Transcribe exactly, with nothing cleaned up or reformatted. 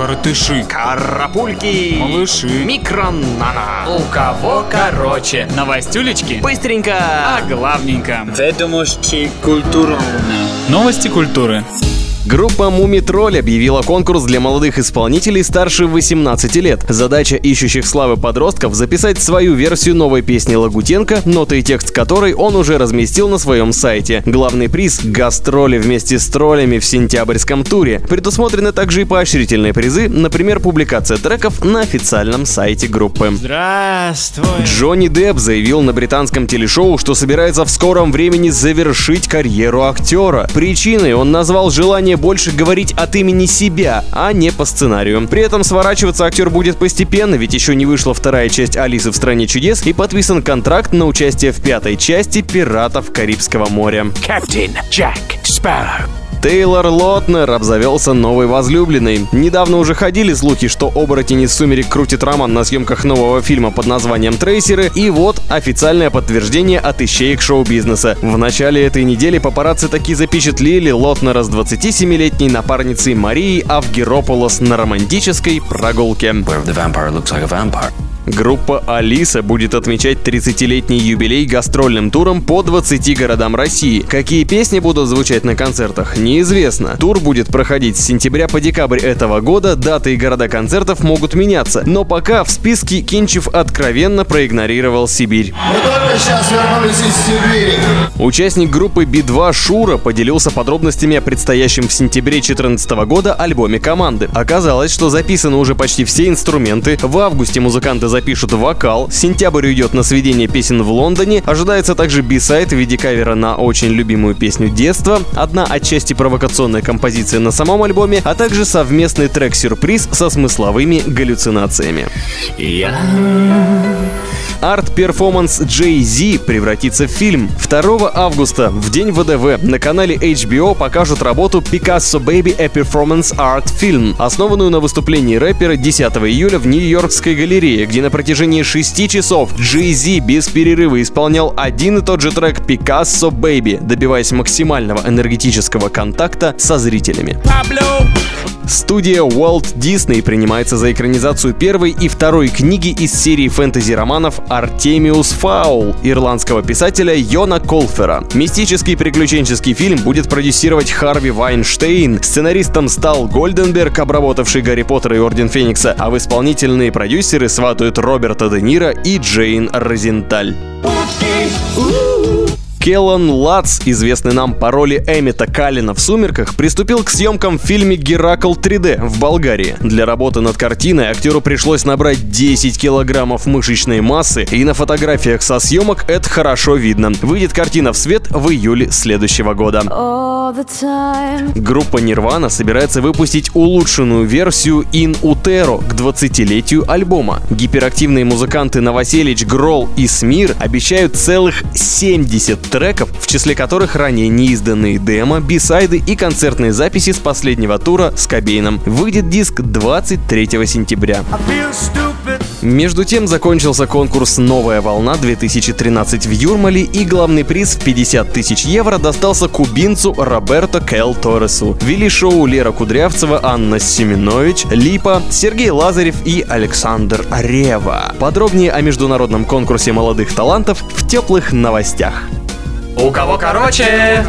Коротыши, карапульки, малыши, микронана. У кого короче? Новостюлечки? Быстренько о главненьком. Ведомости культуры. Новости культуры. Группа «Муми Тролль» объявила конкурс для молодых исполнителей старше восемнадцати лет. Задача ищущих славы подростков — записать свою версию новой песни Лагутенко, ноты и текст которой он уже разместил на своем сайте. Главный приз — гастроли вместе с троллями в сентябрьском туре. Предусмотрены также и поощрительные призы, например, публикация треков на официальном сайте группы. Здравствуй! Джонни Депп заявил на британском телешоу, что собирается в скором времени завершить карьеру актера. Причиной он назвал желание больше говорить от имени себя, а не по сценарию. При этом сворачиваться актер будет постепенно, ведь еще не вышла вторая часть «Алисы в стране чудес» и подписан контракт на участие в пятой части «Пиратов Карибского моря». Капитан Джек Спарроу. Тейлор Лотнер обзавелся новой возлюбленной. Недавно уже ходили слухи, что оборотень из «Сумерек» крутит роман на съемках нового фильма под названием «Трейсеры», и вот официальное подтверждение от ищеек шоу-бизнеса. В начале этой недели папарацци таки запечатлели Лотнера с двадцатисемилетней напарницей Марией Авгерополос на романтической прогулке. Группа «Алиса» будет отмечать тридцатилетний юбилей гастрольным туром по двадцати городам России. Какие песни будут звучать на концертах, неизвестно. Тур будет проходить с сентября по декабрь этого года, даты и города концертов могут меняться. Но пока в списке Кинчев откровенно проигнорировал Сибирь. Мы только сейчас вернулись из Сибири. Участник группы би два Шура поделился подробностями о предстоящем в сентябре две тысячи четырнадцатого года альбоме команды. Оказалось, что записаны уже почти все инструменты, в августе музыканты запишут вокал, сентябрь уйдет на сведение песен в Лондоне, ожидается также бисайд в виде кавера на очень любимую песню детства, одна отчасти провокационная композиция на самом альбоме, а также совместный трек-сюрприз со смысловыми галлюцинациями. Я... Арт-перформанс Jay-Z превратится в фильм. второго августа, в день ВДВ, на канале эйч би о покажут работу Picasso Baby A Performance Art Film, основанную на выступлении рэпера десятого июля в Нью-Йоркской галерее, где на протяжении шести часов Jay-Z без перерыва исполнял один и тот же трек Picasso Baby, добиваясь максимального энергетического контакта со зрителями. Студия Уолт Дисней принимается за экранизацию первой и второй книги из серии фэнтези-романов «Артемиус Фаул» ирландского писателя Йона Колфера. Мистический приключенческий фильм будет продюсировать Харви Вайнштейн. Сценаристом стал Гольденберг, обработавший Гарри Поттера и Орден Феникса, а в исполнительные продюсеры сватают Роберта Де Ниро и Джейн Розенталь. Келлан Латц, известный нам по роли Эмита Калина в «Сумерках», приступил к съемкам в фильме «Геракл три дэ» в Болгарии. Для работы над картиной актеру пришлось набрать десять килограммов мышечной массы, и на фотографиях со съемок это хорошо видно. Выйдет картина в свет в июле следующего года. Группа «Нирвана» собирается выпустить улучшенную версию «In Utero» к двадцатилетию альбома. Гиперактивные музыканты Новоселич, Гролл и Смир обещают целых семьдесят треков, в числе которых ранее неизданные демо, бисайды и концертные записи с последнего тура с Кобейном. Выйдет диск двадцать третьего сентября. Между тем закончился конкурс «Новая волна-две тысячи тринадцать» в Юрмале, и главный приз в пятьдесят тысяч евро достался кубинцу Роберто Кел Торресу. Вели шоу Лера Кудрявцева, Анна Семенович, Липа, Сергей Лазарев и Александр Рева. Подробнее о международном конкурсе молодых талантов в теплых новостях. У кого короче?